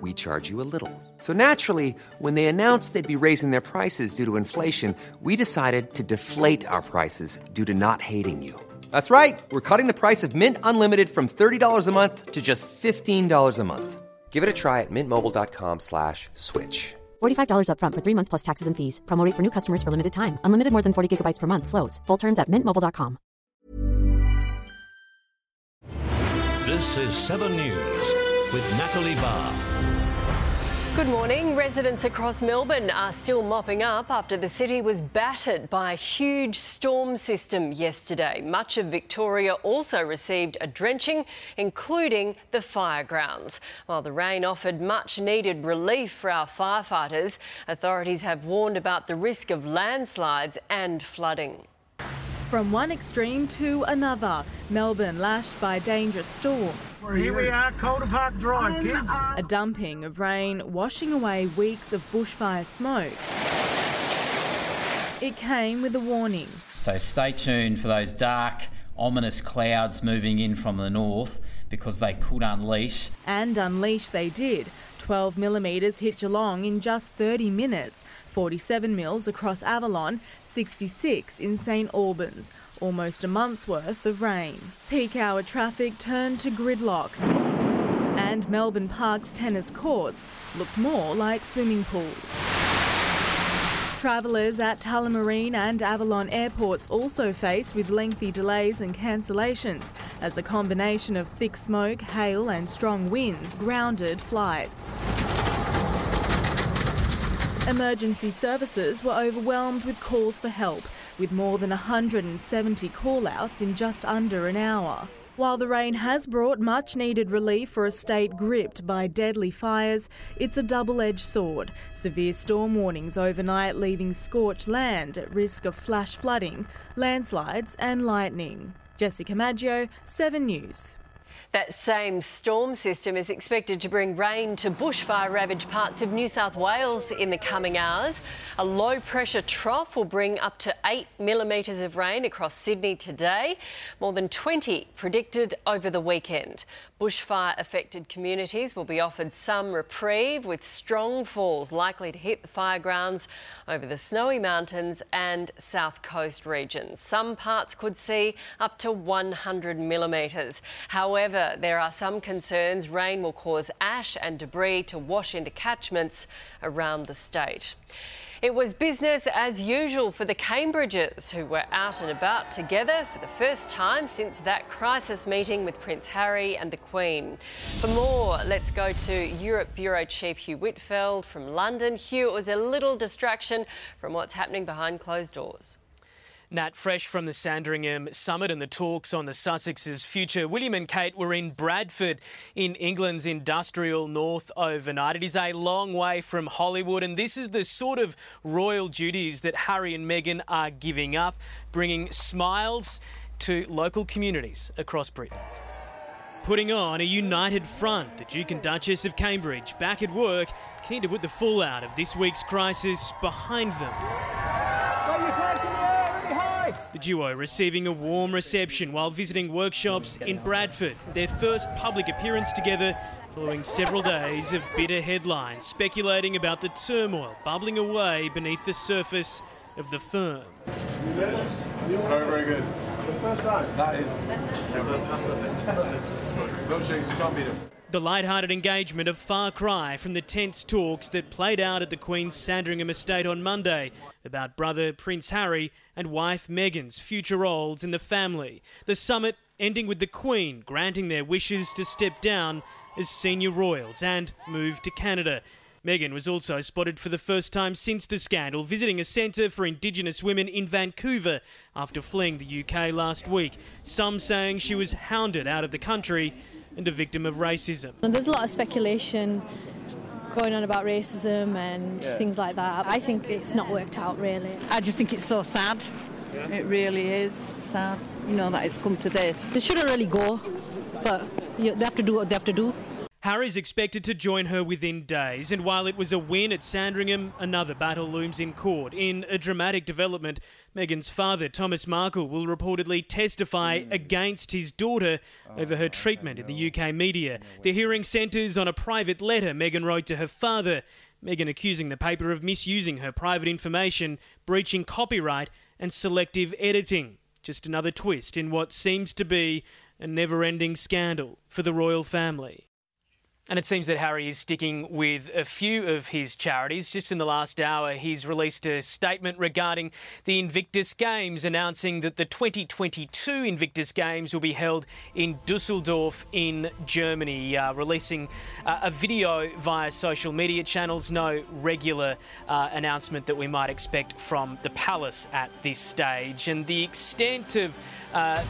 We charge you a little. So naturally, when they announced they'd be raising their prices due to inflation, we decided to deflate our prices due to not hating you. That's right. We're cutting the price of Mint Unlimited from $30 a month to just $15 a month. Give it a try at mintmobile.com/switch. $45 up front for 3 months plus taxes and fees. Promo rate for new customers for limited time. Unlimited more than 40 gigabytes per month slows. Full terms at mintmobile.com. This is 7 News with Natalie Barr. Good morning. Residents across Melbourne are still mopping up after the city was battered by a huge storm system yesterday. Much of Victoria also received a drenching, including the firegrounds. While the rain offered much needed relief for our firefighters, authorities have warned about the risk of landslides and flooding. From one extreme to another, Melbourne lashed by dangerous storms. Here we are, Calder Park Drive, kids. A dumping of rain, washing away weeks of bushfire smoke. It came with a warning. So stay tuned for those dark, ominous clouds moving in from the north because they could unleash. And unleash they did. 12 millimetres hit Geelong in just 30 minutes. 47 mils across Avalon, 66 in St Albans, almost a month's worth of rain. Peak hour traffic turned to gridlock and Melbourne Park's tennis courts looked more like swimming pools. Travellers at Tullamarine and Avalon airports also faced with lengthy delays and cancellations as a combination of thick smoke, hail and strong winds grounded flights. Emergency services were overwhelmed with calls for help, with more than 170 call-outs in just under an hour. While the rain has brought much-needed relief for a state gripped by deadly fires, it's a double-edged sword. Severe storm warnings overnight leaving scorched land at risk of flash flooding, landslides and lightning. Jessica Maggio, 7 News. That same storm system is expected to bring rain to bushfire-ravaged parts of New South Wales in the coming hours. A low-pressure trough will bring up to 8 millimetres of rain across Sydney today, more than 20 predicted over the weekend. Bushfire-affected communities will be offered some reprieve, with strong falls likely to hit the firegrounds over the Snowy Mountains and South Coast regions. Some parts could see up to 100 millimetres. However, there are some concerns rain will cause ash and debris to wash into catchments around the state. It was business as usual for the Cambridges, who were out and about together for the first time since that crisis meeting with Prince Harry and the Queen. For more, let's go to Europe Bureau Chief Hugh Whitfeld from London. Hugh, it was a little distraction from what's happening behind closed doors. Nat, fresh from the Sandringham Summit and the talks on the Sussex's future, William and Kate were in Bradford in England's industrial north overnight. It is a long way from Hollywood, and this is the sort of royal duties that Harry and Meghan are giving up, bringing smiles to local communities across Britain. Putting on a united front, the Duke and Duchess of Cambridge back at work, keen to put the fallout of this week's crisis behind them. The duo receiving a warm reception while visiting workshops in Bradford, their first public appearance together following several days of bitter headlines, speculating about the turmoil bubbling away beneath the surface of the firm. Very, very good. First time. That is... Milkshakes, you can't beat them. The light-hearted engagement a far cry from the tense talks that played out at the Queen's Sandringham estate on Monday about brother Prince Harry and wife Meghan's future roles in the family. The summit ending with the Queen granting their wishes to step down as senior royals and move to Canada. Meghan was also spotted for the first time since the scandal, visiting a centre for Indigenous women in Vancouver after fleeing the UK last week, some saying she was hounded out of the country and a victim of racism. There's a lot of speculation going on about racism and things like that. I think it's not worked out, really. I just think it's so sad. Yeah. It really is sad, you know, that it's come to this. They shouldn't really go, but they have to do what they have to do. Harry's expected to join her within days, and while it was a win at Sandringham, another battle looms in court. In a dramatic development, Meghan's father, Thomas Markle, will reportedly testify against his daughter over her treatment in the UK media. The hearing centres on a private letter Meghan wrote to her father, Meghan accusing the paper of misusing her private information, breaching copyright and selective editing. Just another twist in what seems to be a never-ending scandal for the royal family. And it seems that Harry is sticking with a few of his charities. Just in the last hour, he's released a statement regarding the Invictus Games, announcing that the 2022 Invictus Games will be held in Dusseldorf in Germany, releasing a video via social media channels. No regular announcement that we might expect from the palace at this stage. And the extent of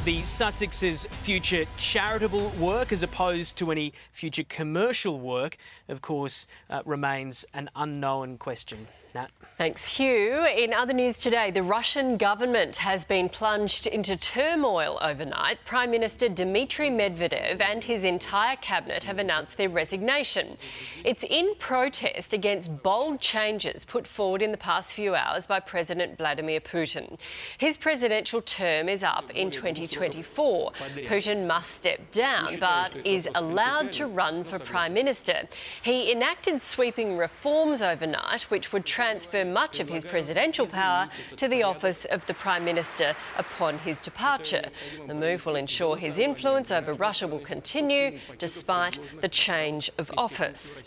the Sussex's future charitable work, as opposed to any future commercial work, of course, remains an unknown question. Nat. Thanks, Hugh. In other news today, the Russian government has been plunged into turmoil overnight. Prime Minister Dmitry Medvedev and his entire cabinet have announced their resignation. It's in protest against bold changes put forward in the past few hours by President Vladimir Putin. His presidential term is up in 2024. Putin must step down but is allowed to run for Prime Minister. He enacted sweeping reforms overnight, which would transfer much of his presidential power to the office of the Prime Minister upon his departure. The move will ensure his influence over Russia will continue despite the change of office.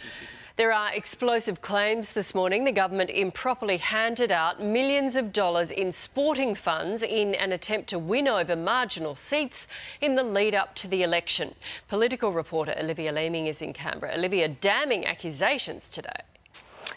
There are explosive claims this morning. The government improperly handed out millions of dollars in sporting funds in an attempt to win over marginal seats in the lead up to the election. Political reporter Olivia Leeming is in Canberra. Olivia, damning accusations today.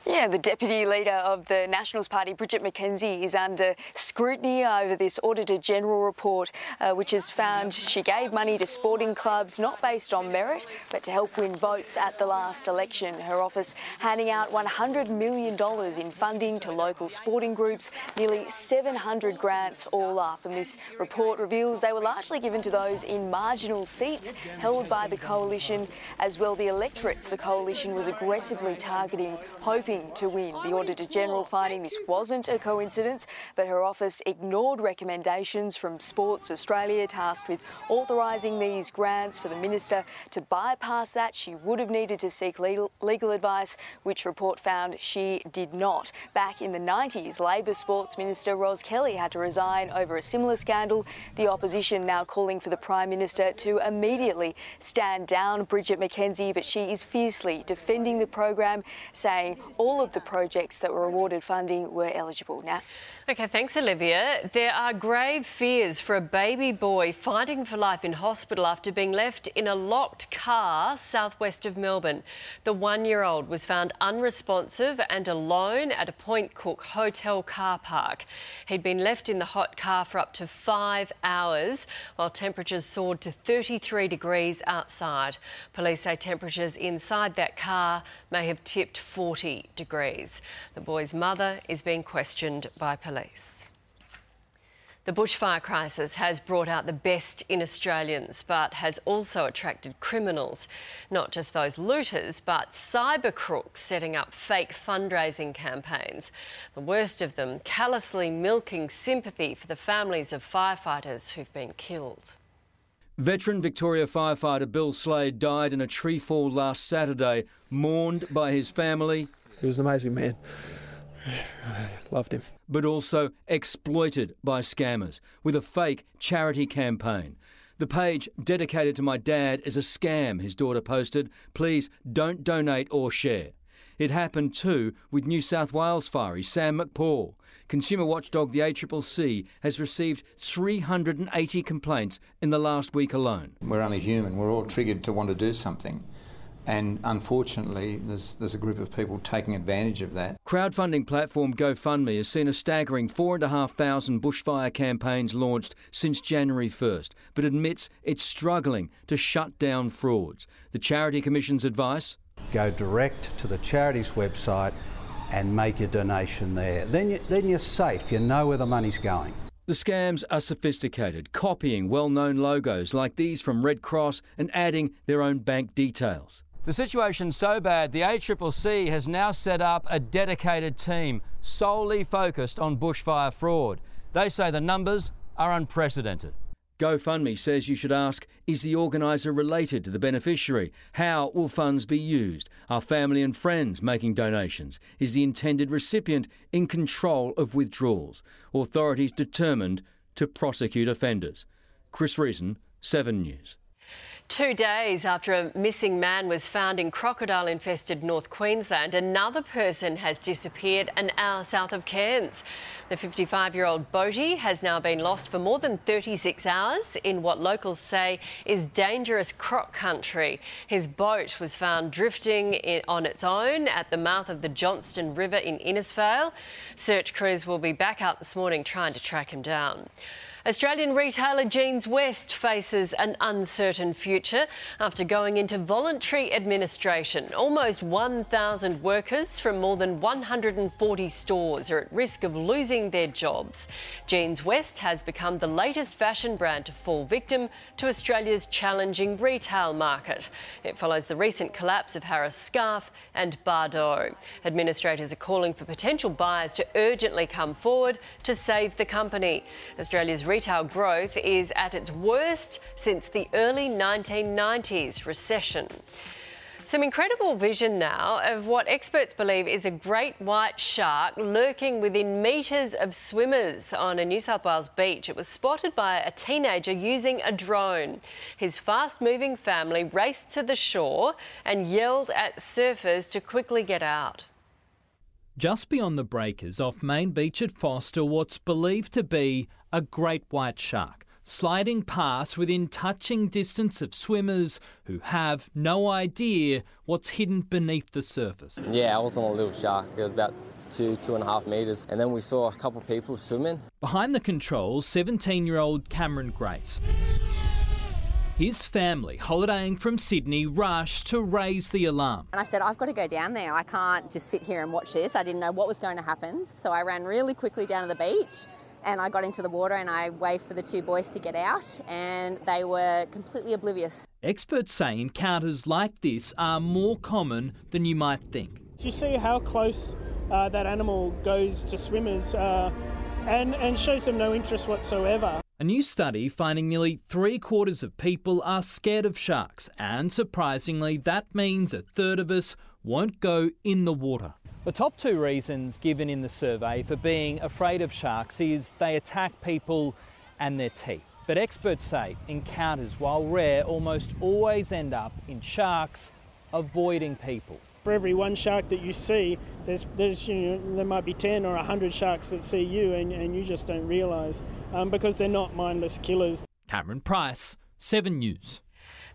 Yeah, the Deputy Leader of the Nationals Party, Bridget McKenzie, is under scrutiny over this Auditor-General report, which has found she gave money to sporting clubs not based on merit, but to help win votes at the last election. Her office handing out $100 million in funding to local sporting groups, nearly 700 grants all up. And this report reveals they were largely given to those in marginal seats held by the Coalition, as well the electorates the Coalition was aggressively targeting, hoping to win. The Auditor-General finding this wasn't a coincidence, but her office ignored recommendations from Sports Australia, tasked with authorising these grants. For the minister to bypass that, she would have needed to seek legal advice, which report found she did not. Back in the 90s, Labor Sports Minister Ros Kelly had to resign over a similar scandal. The opposition now calling for the Prime Minister to immediately stand down Bridget McKenzie, but she is fiercely defending the program, saying all of the projects that were awarded funding were eligible. Nat. OK, thanks, Olivia. There are grave fears for a baby boy fighting for life in hospital after being left in a locked car southwest of Melbourne. The one-year-old was found unresponsive and alone at a Point Cook hotel car park. He'd been left in the hot car for up to 5 hours, while temperatures soared to 33 degrees outside. Police say temperatures inside that car may have tipped 40 degrees. The boy's mother is being questioned by police. The bushfire crisis has brought out the best in Australians, but has also attracted criminals. Not just those looters, but cyber crooks setting up fake fundraising campaigns. The worst of them callously milking sympathy for the families of firefighters who've been killed. Veteran Victoria firefighter Bill Slade died in a tree fall last Saturday, mourned by his family. He was an amazing man. Loved him. But also exploited by scammers with a fake charity campaign. The page dedicated to my dad is a scam, his daughter posted. Please don't donate or share. It happened too with New South Wales fiery Sam McPaul. Consumer watchdog the ACCC has received 380 complaints in the last week alone. We're only human. We're all triggered to want to do something. And unfortunately, there's a group of people taking advantage of that. Crowdfunding platform GoFundMe has seen a staggering 4,500 bushfire campaigns launched since January 1st, but admits it's struggling to shut down frauds. The Charity Commission's advice? Go direct to the charity's website and make your donation there. Then you're safe, you know where the money's going. The scams are sophisticated, copying well-known logos like these from Red Cross and adding their own bank details. The situation's so bad, the ACCC has now set up a dedicated team solely focused on bushfire fraud. They say the numbers are unprecedented. GoFundMe says you should ask, is the organiser related to the beneficiary? How will funds be used? Are family and friends making donations? Is the intended recipient in control of withdrawals? Authorities determined to prosecute offenders. Chris Reason, 7 News. 2 days after a missing man was found in crocodile-infested North Queensland, another person has disappeared an hour south of Cairns. The 55-year-old Boaty has now been lost for more than 36 hours in what locals say is dangerous croc country. His boat was found drifting on its own at the mouth of the Johnston River in Innisfail. Search crews will be back out this morning trying to track him down. Australian retailer Jeans West faces an uncertain future after going into voluntary administration. Almost 1,000 workers from more than 140 stores are at risk of losing their jobs. Jeans West has become the latest fashion brand to fall victim to Australia's challenging retail market. It follows the recent collapse of Harris Scarf and Bardot. Administrators are calling for potential buyers to urgently come forward to save the company. Australia's retail growth is at its worst since the early 1990s recession. Some incredible vision now of what experts believe is a great white shark lurking within metres of swimmers on a New South Wales beach. It was spotted by a teenager using a drone. His fast-moving family raced to the shore and yelled at surfers to quickly get out. Just beyond the breakers off Main Beach at Foster, what's believed to be a great white shark, sliding past within touching distance of swimmers who have no idea what's hidden beneath the surface. Yeah, I was on a little shark. It was about 2.5 metres. And then we saw a couple of people swimming. Behind the controls, 17-year-old Cameron Grace. His family, holidaying from Sydney, rushed to raise the alarm. And I said, I've got to go down there. I can't just sit here and watch this. I didn't know what was going to happen. So I ran really quickly down to the beach and I got into the water and I waved for the two boys to get out and they were completely oblivious. Experts say encounters like this are more common than you might think. You see how close that animal goes to swimmers and shows them no interest whatsoever. A new study finding nearly 3/4 of people are scared of sharks, and surprisingly, that means a third of us won't go in the water. The top 2 reasons given in the survey for being afraid of sharks is they attack people and their teeth. But experts say encounters, while rare, almost always end up in sharks avoiding people. For every one shark that you see, there might be 10 or 100 sharks that see you and you just don't realise because they're not mindless killers. Cameron Price, 7 News.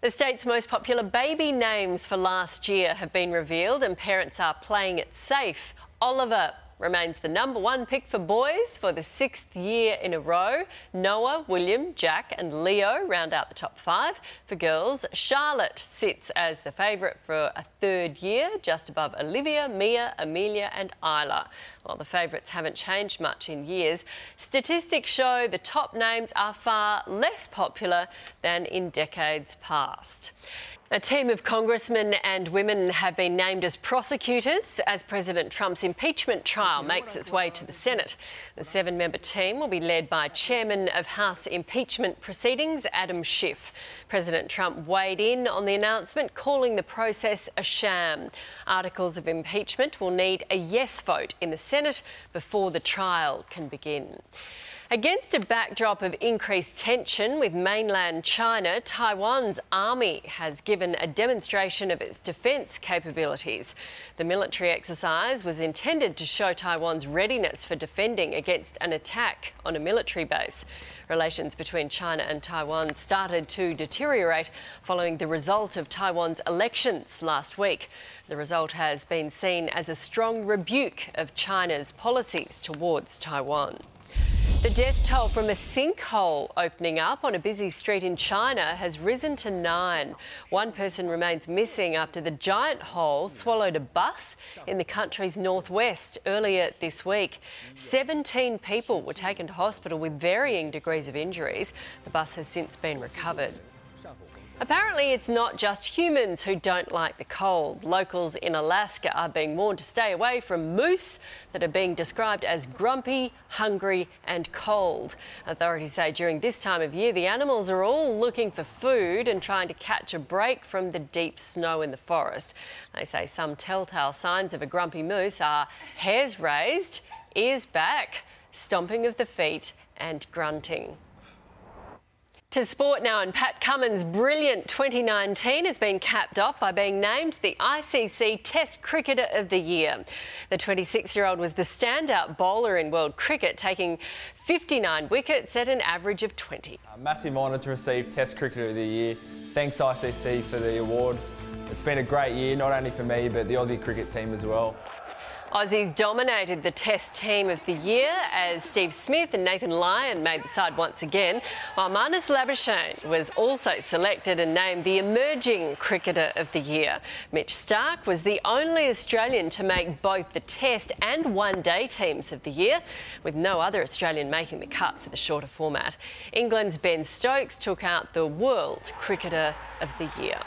The state's most popular baby names for last year have been revealed and parents are playing it safe. Oliver remains the #1 pick for boys for the 6th year in a row. Noah, William, Jack and Leo round out the top 5. For girls, Charlotte sits as the favourite for a 3rd year, just above Olivia, Mia, Amelia and Isla. While the favourites haven't changed much in years, statistics show the top names are far less popular than in decades past. A team of congressmen and women have been named as prosecutors as President Trump's impeachment trial makes its way to the Senate. The 7-member team will be led by Chairman of House Impeachment Proceedings, Adam Schiff. President Trump weighed in on the announcement, calling the process a sham. Articles of impeachment will need a yes vote in the Senate before the trial can begin. Against a backdrop of increased tension with mainland China, Taiwan's army has given a demonstration of its defence capabilities. The military exercise was intended to show Taiwan's readiness for defending against an attack on a military base. Relations between China and Taiwan started to deteriorate following the result of Taiwan's elections last week. The result has been seen as a strong rebuke of China's policies towards Taiwan. The death toll from a sinkhole opening up on a busy street in China has risen to 9. One person remains missing after the giant hole swallowed a bus in the country's northwest earlier this week. 17 people were taken to hospital with varying degrees of injuries. The bus has since been recovered. Apparently it's not just humans who don't like the cold. Locals in Alaska are being warned to stay away from moose that are being described as grumpy, hungry and cold. Authorities say during this time of year the animals are all looking for food and trying to catch a break from the deep snow in the forest. They say some telltale signs of a grumpy moose are hairs raised, ears back, stomping of the feet and grunting. To sport now, and Pat Cummins' brilliant 2019 has been capped off by being named the ICC Test Cricketer of the Year. The 26-year-old was the standout bowler in world cricket, taking 59 wickets at an average of 20. A massive honour to receive Test Cricketer of the Year. Thanks ICC for the award. It's been a great year, not only for me, but the Aussie cricket team as well. Aussies dominated the Test Team of the Year as Steve Smith and Nathan Lyon made the side once again, while Marnus Labuschagne was also selected and named the Emerging Cricketer of the Year. Mitch Starc was the only Australian to make both the Test and One Day Teams of the Year, with no other Australian making the cut for the shorter format. England's Ben Stokes took out the World Cricketer of the Year.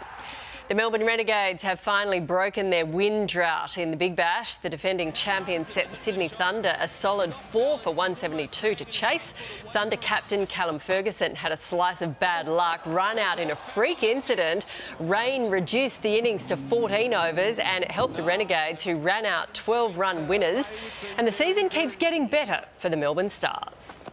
The Melbourne Renegades have finally broken their win drought in the Big Bash. The defending champions set the Sydney Thunder a solid 4 for 172 to chase. Thunder captain Callum Ferguson had a slice of bad luck, run out in a freak incident. Rain reduced the innings to 14 overs and it helped the Renegades, who ran out 12-run winners. And the season keeps getting better for the Melbourne Stars.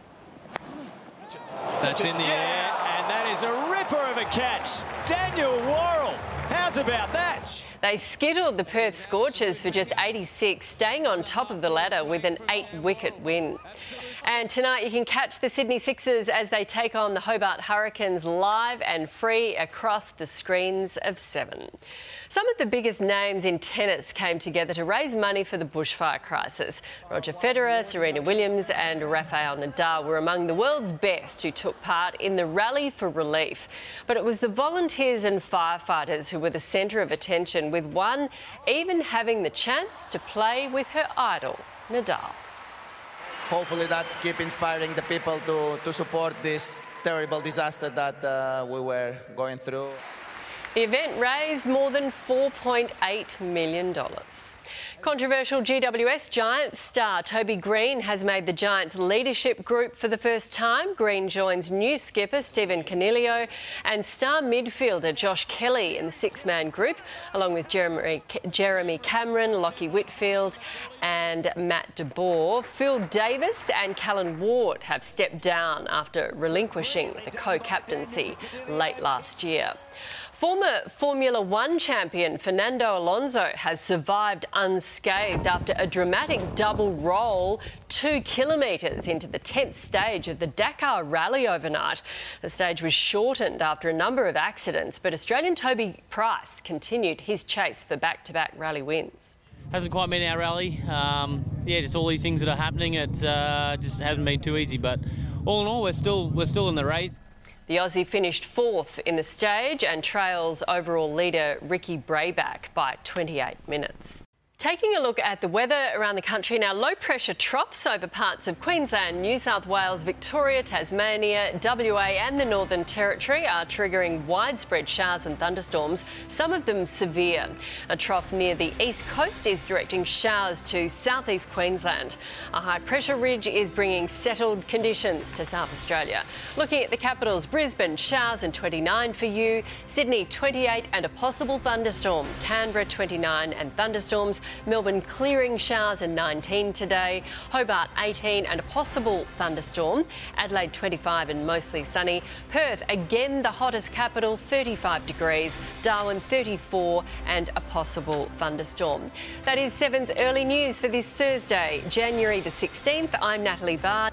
That's in the air, and that is a ripper of a catch. Daniel Worrell. How's about that? They skittled the Perth Scorchers for just 86, staying on top of the ladder with an 8-wicket win. And tonight you can catch the Sydney Sixers as they take on the Hobart Hurricanes live and free across the screens of 7. Some of the biggest names in tennis came together to raise money for the bushfire crisis. Roger Federer, Serena Williams and Rafael Nadal were among the world's best who took part in the Rally for Relief. But it was the volunteers and firefighters who were the centre of attention, with one even having the chance to play with her idol, Nadal. Hopefully that's keep inspiring the people to support this terrible disaster that we were going through. The event raised more than $4.8 million. Controversial GWS Giants star Toby Green has made the Giants leadership group for the first time. Green joins new skipper Stephen Canilio and star midfielder Josh Kelly in the six-man group, along with Jeremy Cameron, Lockie Whitfield and Matt de Boer. Phil Davis and Callan Ward have stepped down after relinquishing the co-captaincy late last year. Former Formula One champion Fernando Alonso has survived unscathed after a dramatic double roll 2 kilometres into the 10th stage of the Dakar Rally overnight. The stage was shortened after a number of accidents, but Australian Toby Price continued his chase for back-to-back rally wins. Hasn't quite been our rally. Yeah, just all these things that are happening. It just hasn't been too easy, but all in all, we're still in the race. The Aussie finished 4th in the stage and trails overall leader Ricky Brayback by 28 minutes. Taking a look at the weather around the country now, low pressure troughs over parts of Queensland, New South Wales, Victoria, Tasmania, WA and the Northern Territory are triggering widespread showers and thunderstorms, some of them severe. A trough near the east coast is directing showers to southeast Queensland. A high pressure ridge is bringing settled conditions to South Australia. Looking at the capitals, Brisbane, showers and 29 for you, Sydney 28 and a possible thunderstorm, Canberra 29 and thunderstorms, Melbourne clearing showers and 19 today, Hobart 18 and a possible thunderstorm, Adelaide 25 and mostly sunny, Perth again the hottest capital 35 degrees, Darwin 34 and a possible thunderstorm. That is 7's early news for this Thursday, January the 16th. I'm Natalie Barr.